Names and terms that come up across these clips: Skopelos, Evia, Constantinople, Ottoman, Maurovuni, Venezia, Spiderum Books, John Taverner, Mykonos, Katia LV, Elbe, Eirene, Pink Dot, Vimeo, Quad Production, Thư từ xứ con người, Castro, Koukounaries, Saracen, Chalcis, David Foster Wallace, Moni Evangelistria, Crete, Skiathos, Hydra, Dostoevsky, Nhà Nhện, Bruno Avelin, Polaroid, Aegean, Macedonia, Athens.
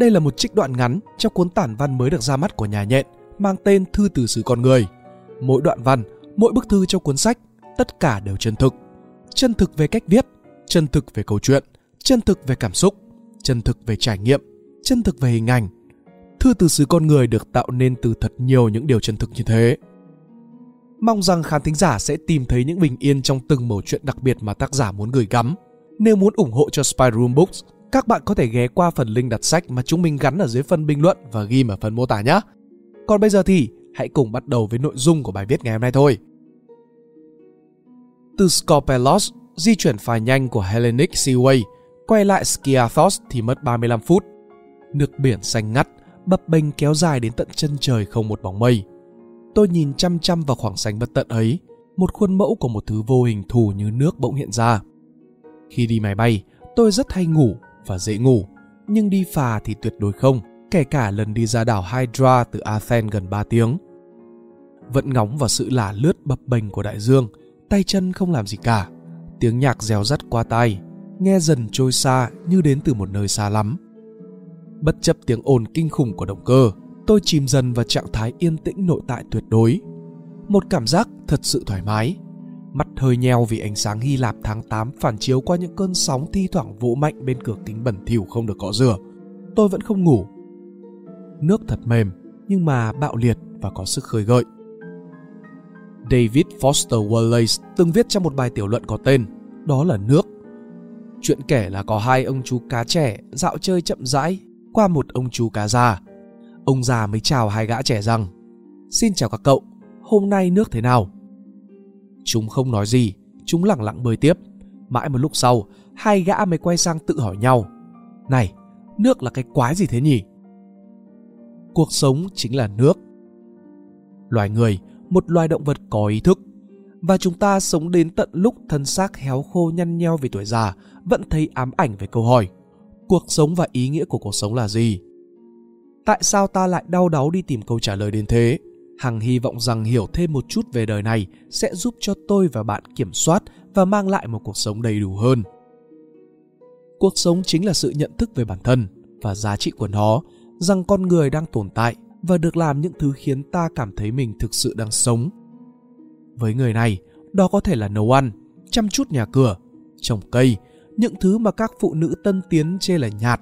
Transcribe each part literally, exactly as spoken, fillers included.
Đây là một trích đoạn ngắn trong cuốn tản văn mới được ra mắt của Nhà Nhện mang tên Thư từ xứ con người. Mỗi đoạn văn, mỗi bức thư trong cuốn sách, tất cả đều chân thực. Chân thực về cách viết, chân thực về câu chuyện, chân thực về cảm xúc, chân thực về trải nghiệm, chân thực về hình ảnh. Thư từ xứ con người được tạo nên từ thật nhiều những điều chân thực như thế. Mong rằng khán thính giả sẽ tìm thấy những bình yên trong từng mẩu chuyện đặc biệt mà tác giả muốn gửi gắm. Nếu muốn ủng hộ cho Spiderum Books, các bạn có thể ghé qua phần link đặt sách mà chúng mình gắn ở dưới phần bình luận và ghi ở phần mô tả nhé. Còn bây giờ thì hãy cùng bắt đầu với nội dung của bài viết ngày hôm nay thôi. Từ Skopelos, di chuyển phà nhanh của Hellenic Seaway, quay lại Skiathos thì mất ba mươi lăm phút. Nước biển xanh ngắt, bập bênh kéo dài đến tận chân trời không một bóng mây. Tôi nhìn chăm chăm vào khoảng xanh bất tận ấy, một khuôn mẫu của một thứ vô hình thù như nước bỗng hiện ra. Khi đi máy bay, tôi rất hay ngủ và dễ ngủ, nhưng đi phà thì tuyệt đối không, kể cả lần đi ra đảo Hydra từ Athens gần ba tiếng. Vẫn ngóng vào sự lả lướt bập bềnh của đại dương, tay chân không làm gì cả, tiếng nhạc rèo rắt qua tai, nghe dần trôi xa như đến từ một nơi xa lắm. Bất chấp tiếng ồn kinh khủng của động cơ, tôi chìm dần vào trạng thái yên tĩnh nội tại tuyệt đối. Một cảm giác thật sự thoải mái. Mắt hơi nheo vì ánh sáng Hy Lạp tháng tám phản chiếu qua những cơn sóng thi thoảng vỗ mạnh bên cửa kính bẩn thỉu không được cọ rửa. Tôi vẫn không ngủ. Nước thật mềm, nhưng mà bạo liệt và có sức khơi gợi. David Foster Wallace từng viết trong một bài tiểu luận có tên Đó là nước. Chuyện kể là có hai ông chú cá trẻ dạo chơi chậm rãi qua một ông chú cá già. Ông già mới chào hai gã trẻ rằng: "Xin chào các cậu, hôm nay nước thế nào?" Chúng không nói gì, chúng lẳng lặng bơi tiếp. Mãi một lúc sau, hai gã mới quay sang tự hỏi nhau: "Này, nước là cái quái gì thế nhỉ?" Cuộc sống chính là nước. Loài người, một loài động vật có ý thức, và chúng ta sống đến tận lúc thân xác héo khô nhăn nheo vì tuổi già vẫn thấy ám ảnh về câu hỏi: cuộc sống và ý nghĩa của cuộc sống là gì? Tại sao ta lại đau đáu đi tìm câu trả lời đến thế? Hằng hy vọng rằng hiểu thêm một chút về đời này sẽ giúp cho tôi và bạn kiểm soát và mang lại một cuộc sống đầy đủ hơn. Cuộc sống chính là sự nhận thức về bản thân và giá trị của nó, rằng con người đang tồn tại và được làm những thứ khiến ta cảm thấy mình thực sự đang sống. Với người này, đó có thể là nấu ăn, chăm chút nhà cửa, trồng cây, những thứ mà các phụ nữ tân tiến chê là nhạt.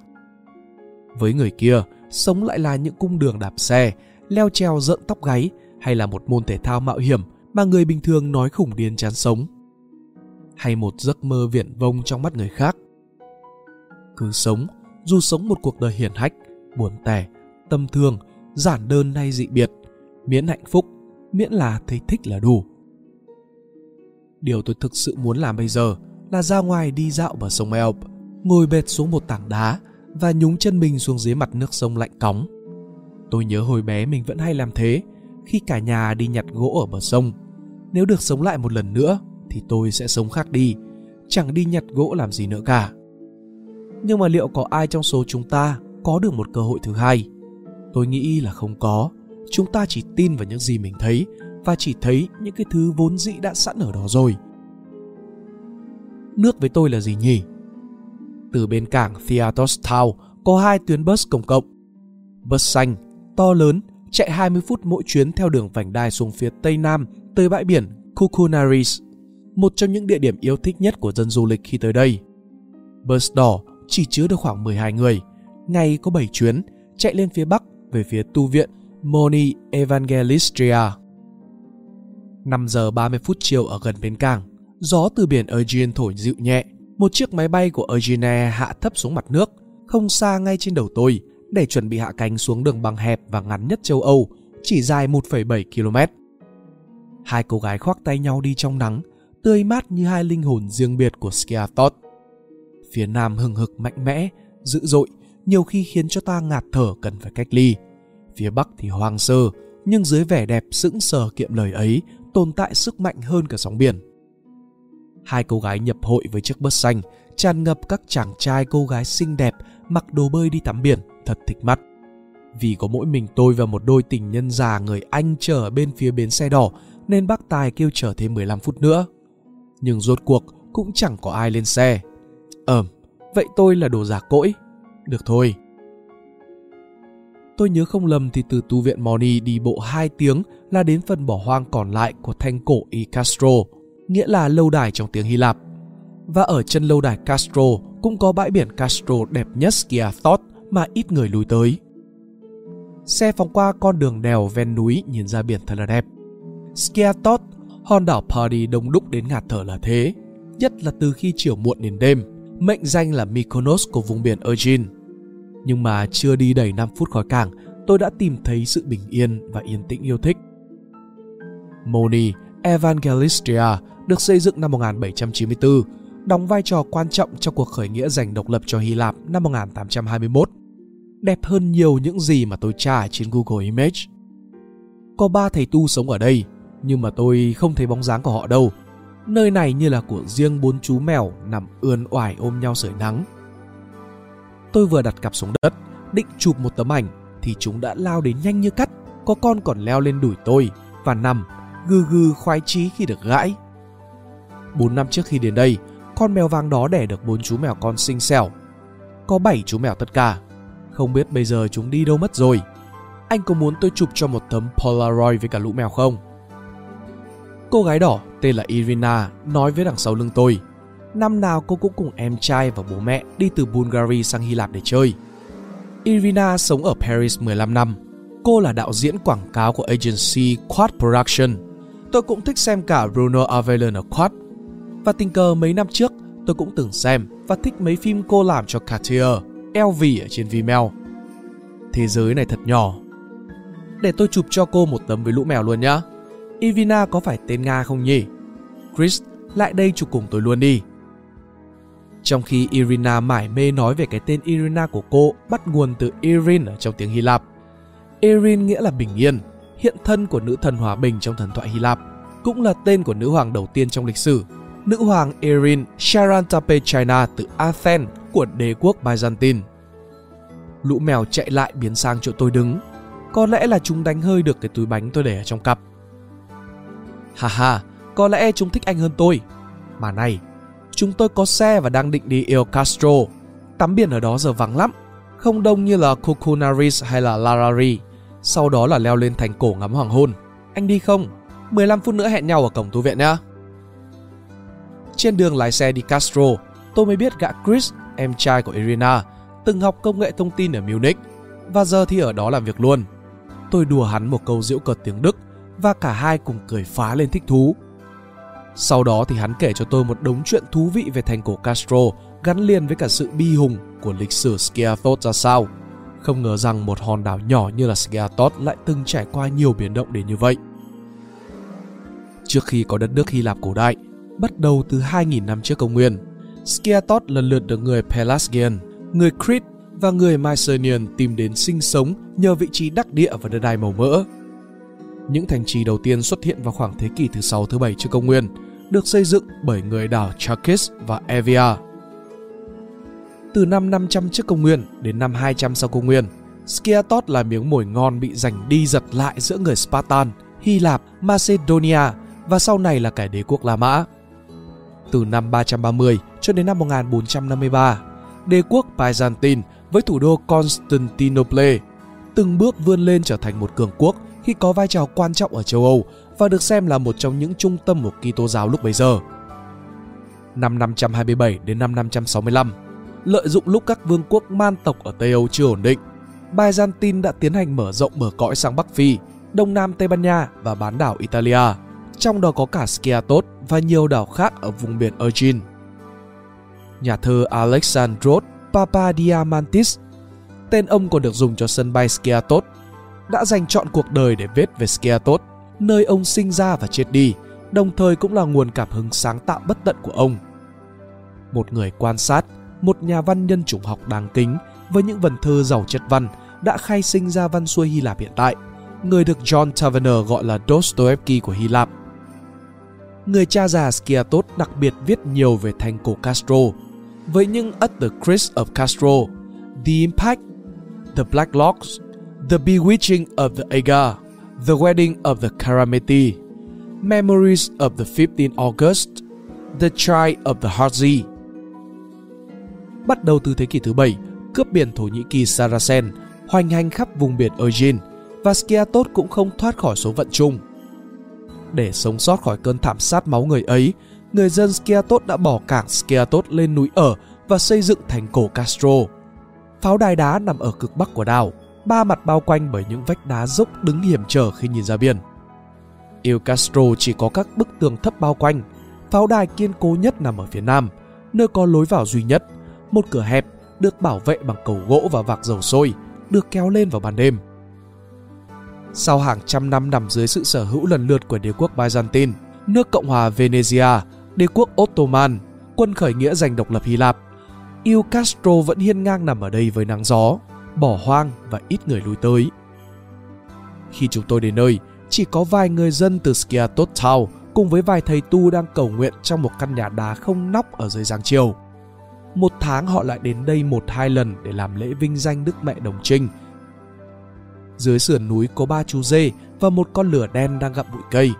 Với người kia, sống lại là những cung đường đạp xe, leo trèo rợn tóc gáy, hay là một môn thể thao mạo hiểm mà người bình thường nói khủng điên chán sống, hay một giấc mơ viển vông trong mắt người khác. Cứ sống, dù sống một cuộc đời hiển hách, buồn tẻ, tâm thương, giản đơn hay dị biệt, miễn hạnh phúc, miễn là thấy thích là đủ. Điều tôi thực sự muốn làm bây giờ là ra ngoài đi dạo bờ sông Elbe, ngồi bệt xuống một tảng đá và nhúng chân mình xuống dưới mặt nước sông lạnh cóng. Tôi nhớ hồi bé mình vẫn hay làm thế, khi cả nhà đi nhặt gỗ ở bờ sông. Nếu được sống lại một lần nữa thì tôi sẽ sống khác đi, chẳng đi nhặt gỗ làm gì nữa cả. Nhưng mà liệu có ai trong số chúng ta có được một cơ hội thứ hai? Tôi nghĩ là không có. Chúng ta chỉ tin vào những gì mình thấy, và chỉ thấy những cái thứ vốn dĩ đã sẵn ở đó rồi. Nước với tôi là gì nhỉ? Từ bên cảng Theatos Town có hai tuyến bus công cộng. Bus xanh, to lớn, chạy hai mươi phút mỗi chuyến theo đường vành đai xuống phía tây nam tới bãi biển Koukounaries, một trong những địa điểm yêu thích nhất của dân du lịch khi tới đây. Bus đỏ chỉ chứa được khoảng mười hai người, ngày có bảy chuyến, chạy lên phía bắc về phía tu viện Moni Evangelistria. năm giờ ba mươi phút chiều ở gần bến cảng, gió từ biển Aegean thổi dịu nhẹ. Một chiếc máy bay của Eirene hạ thấp xuống mặt nước, không xa ngay trên đầu tôi, để chuẩn bị hạ cánh xuống đường băng hẹp và ngắn nhất châu Âu, chỉ dài một phẩy bảy ki lô mét. Hai cô gái khoác tay nhau đi trong nắng, tươi mát như hai linh hồn riêng biệt của Skiathos. Phía nam hừng hực mạnh mẽ, dữ dội, nhiều khi khiến cho ta ngạt thở cần phải cách ly. Phía bắc thì hoang sơ, nhưng dưới vẻ đẹp sững sờ kiệm lời ấy tồn tại sức mạnh hơn cả sóng biển. Hai cô gái nhập hội với chiếc bus xanh, tràn ngập các chàng trai cô gái xinh đẹp mặc đồ bơi đi tắm biển, thật thích mắt. Vì có mỗi mình tôi và một đôi tình nhân già người Anh chờ ở bên phía bến xe đỏ, nên bác tài kêu chờ thêm mười lăm phút nữa. Nhưng rốt cuộc cũng chẳng có ai lên xe. Ờm, vậy tôi là đồ giả cỗi. Được thôi. Tôi nhớ không lầm thì từ tu viện Moni đi bộ hai tiếng là đến phần bỏ hoang còn lại của thành cổ y Castro, nghĩa là lâu đài trong tiếng Hy Lạp. Và ở chân lâu đài Castro cũng có bãi biển Castro đẹp nhất Skiathos mà ít người lui tới. Xe phóng qua con đường đèo ven núi nhìn ra biển thật là đẹp. Skiathos, hòn đảo party đông đúc đến ngạt thở là thế, nhất là từ khi chiều muộn đến đêm, mệnh danh là Mykonos của vùng biển Aegean. Nhưng mà chưa đi đầy năm phút khỏi cảng, tôi đã tìm thấy sự bình yên và yên tĩnh yêu thích. Moni Evangelistria được xây dựng năm một nghìn bảy trăm chín mươi tư, đóng vai trò quan trọng trong cuộc khởi nghĩa giành độc lập cho Hy Lạp năm một nghìn tám trăm hai mươi mốt. Đẹp hơn nhiều những gì mà tôi tra trên Google Image. Có ba thầy tu sống ở đây, nhưng mà tôi không thấy bóng dáng của họ đâu. Nơi này như là của riêng bốn chú mèo nằm ươn oải ôm nhau sưởi nắng. Tôi vừa đặt cặp xuống đất, định chụp một tấm ảnh thì chúng đã lao đến nhanh như cắt. Có con còn leo lên đùi tôi và nằm gừ gừ khoái chí khi được gãi. Bốn năm trước khi đến đây, con mèo vàng đó đẻ được bốn chú mèo con xinh xẻo. Có bảy chú mèo tất cả. Không biết bây giờ chúng đi đâu mất rồi. Anh có muốn tôi chụp cho một tấm Polaroid với cả lũ mèo không? Cô gái đỏ tên là Eirene nói với đằng sau lưng tôi. Năm nào cô cũng cùng em trai và bố mẹ đi từ Bulgaria sang Hy Lạp để chơi. Eirene sống ở Paris mười lăm năm. Cô là đạo diễn quảng cáo của agency Quad Production. Tôi cũng thích xem cả Bruno Avelin ở Quad. Và tình cờ mấy năm trước tôi cũng từng xem và thích mấy phim cô làm cho Katia lờ vê ở trên Vimeo. Thế giới này thật nhỏ. Để tôi chụp cho cô một tấm với lũ mèo luôn nhá. Eirene có phải tên Nga không nhỉ? Chris, lại đây chụp cùng tôi luôn đi. Trong khi Eirene mải mê nói về cái tên Eirene của cô bắt nguồn từ Eirene ở trong tiếng Hy Lạp. Eirene nghĩa là bình yên, hiện thân của nữ thần hòa bình trong thần thoại Hy Lạp, cũng là tên của nữ hoàng đầu tiên trong lịch sử, nữ hoàng Eirene Charantapechina từ Athens của đế quốc Byzantine. Lũ mèo chạy lại biến sang chỗ tôi đứng, có lẽ là chúng đánh hơi được cái túi bánh tôi để ở trong cặp. Haha, có lẽ chúng thích anh hơn tôi. Mà này, chúng tôi có xe và đang định đi El Castro. Tắm biển ở đó giờ vắng lắm, không đông như là Koukounaries hay là Larari. Sau đó là leo lên thành cổ ngắm hoàng hôn. Anh đi không? mười lăm phút nữa hẹn nhau ở cổng tu viện nhá. Trên đường lái xe đi Castro, tôi mới biết gã Chris, em trai của Eirene, từng học công nghệ thông tin ở Munich và giờ thì ở đó làm việc luôn. Tôi đùa hắn một câu giễu cợt tiếng Đức và cả hai cùng cười phá lên thích thú. Sau đó thì hắn kể cho tôi một đống chuyện thú vị về thành cổ Castro gắn liền với cả sự bi hùng của lịch sử Skiathos ra sao. Không ngờ rằng một hòn đảo nhỏ như là Skiathos lại từng trải qua nhiều biến động đến như vậy. Trước khi có đất nước Hy Lạp cổ đại, bắt đầu từ hai nghìn năm trước công nguyên, Skiathos lần lượt được người Pelasgian, người Crete và người Mycenian tìm đến sinh sống nhờ vị trí đắc địa và đất đai màu mỡ. Những thành trì đầu tiên xuất hiện vào khoảng thế kỷ thứ sáu thứ bảy trước công nguyên, được xây dựng bởi người đảo Chalcis và Evia. Từ năm năm trăm trước công nguyên đến năm hai trăm sau công nguyên, Skiathos là miếng mồi ngon bị giành đi giật lại giữa người Spartan, Hy Lạp, Macedonia và sau này là cả đế quốc La Mã. Từ năm ba trăm ba mươi cho đến năm một nghìn bốn trăm năm mươi ba, đế quốc Byzantine với thủ đô Constantinople từng bước vươn lên trở thành một cường quốc khi có vai trò quan trọng ở châu Âu và được xem là một trong những trung tâm của Kitô giáo lúc bấy giờ. Năm năm trăm hai mươi bảy đến năm năm trăm sáu mươi lăm, lợi dụng lúc các vương quốc man tộc ở Tây Âu chưa ổn định, Byzantine đã tiến hành mở rộng bờ cõi sang Bắc Phi, Đông Nam Tây Ban Nha và bán đảo Italia, trong đó có cả Skiathos và nhiều đảo khác ở vùng biển Aegean. Nhà thơ Alexandros Papadiamantis, tên ông còn được dùng cho sân bay Skiathos, đã dành trọn cuộc đời để viết về Skiathos, nơi ông sinh ra và chết đi, đồng thời cũng là nguồn cảm hứng sáng tạo bất tận của ông. Một người quan sát, một nhà văn nhân chủng học đáng kính với những vần thơ giàu chất văn đã khai sinh ra văn xuôi Hy Lạp hiện tại, người được John Taverner gọi là Dostoevsky của Hy Lạp. Người cha già Skiathos đặc biệt viết nhiều về thành cổ Castro, với những At the Crest of Castro, The Impact, The Black Locks, The Bewitching of the Agar, The Wedding of the Karameti, Memories of the fifteenth of August, The Child of the Harzi. Bắt đầu từ thế kỷ thứ bảy, cướp biển Thổ Nhĩ Kỳ Saracen, hoành hành khắp vùng biển Aegean, và Skiathos cũng không thoát khỏi số phận chung. Để sống sót khỏi cơn thảm sát máu người ấy, người dân Skiathos đã bỏ cảng Skiathos lên núi ở và xây dựng thành cổ Castro. Pháo đài đá nằm ở cực bắc của đảo, ba mặt bao quanh bởi những vách đá dốc đứng hiểm trở khi nhìn ra biển. Yêu Castro chỉ có các bức tường thấp bao quanh, pháo đài kiên cố nhất nằm ở phía nam, nơi có lối vào duy nhất, một cửa hẹp được bảo vệ bằng cầu gỗ và vạc dầu sôi, được kéo lên vào ban đêm. Sau hàng trăm năm nằm dưới sự sở hữu lần lượt của đế quốc Byzantine, nước Cộng hòa Venezia, đế quốc Ottoman, quân khởi nghĩa giành độc lập Hy Lạp, Il Castro vẫn hiên ngang nằm ở đây với nắng gió, bỏ hoang và ít người lui tới. Khi chúng tôi đến nơi, chỉ có vài người dân từ Skiathos Town cùng với vài thầy tu đang cầu nguyện trong một căn nhà đá không nóc ở dưới giáng chiều. Một tháng họ lại đến đây một hai lần để làm lễ vinh danh Đức Mẹ Đồng Trinh. Dưới sườn núi có ba chú dê và một con lửa đen đang gặm bụi cây.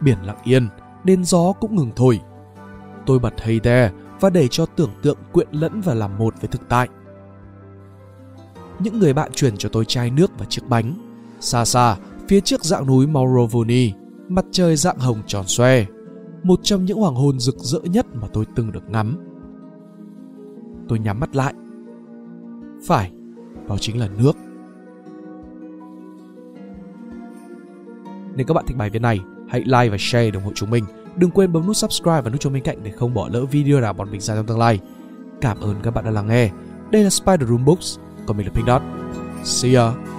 Biển lặng yên, đến gió cũng ngừng thổi. Tôi bật Hey There và để cho tưởng tượng quyện lẫn và làm một với thực tại. Những người bạn chuyển cho tôi chai nước và chiếc bánh. Xa xa, phía trước dãy núi Maurovuni, mặt trời dạng hồng tròn xoe, một trong những hoàng hôn rực rỡ nhất mà tôi từng được ngắm. Tôi nhắm mắt lại. Phải, đó chính là nước. Nếu các bạn thích bài viết này, hãy like và share để ủng hộ chúng mình. Đừng quên bấm nút subscribe và nút chuông bên cạnh để không bỏ lỡ video nào bọn mình ra trong tương lai. Cảm ơn các bạn đã lắng nghe. Đây là Spiderum Books, còn mình là Pink Dot. See ya!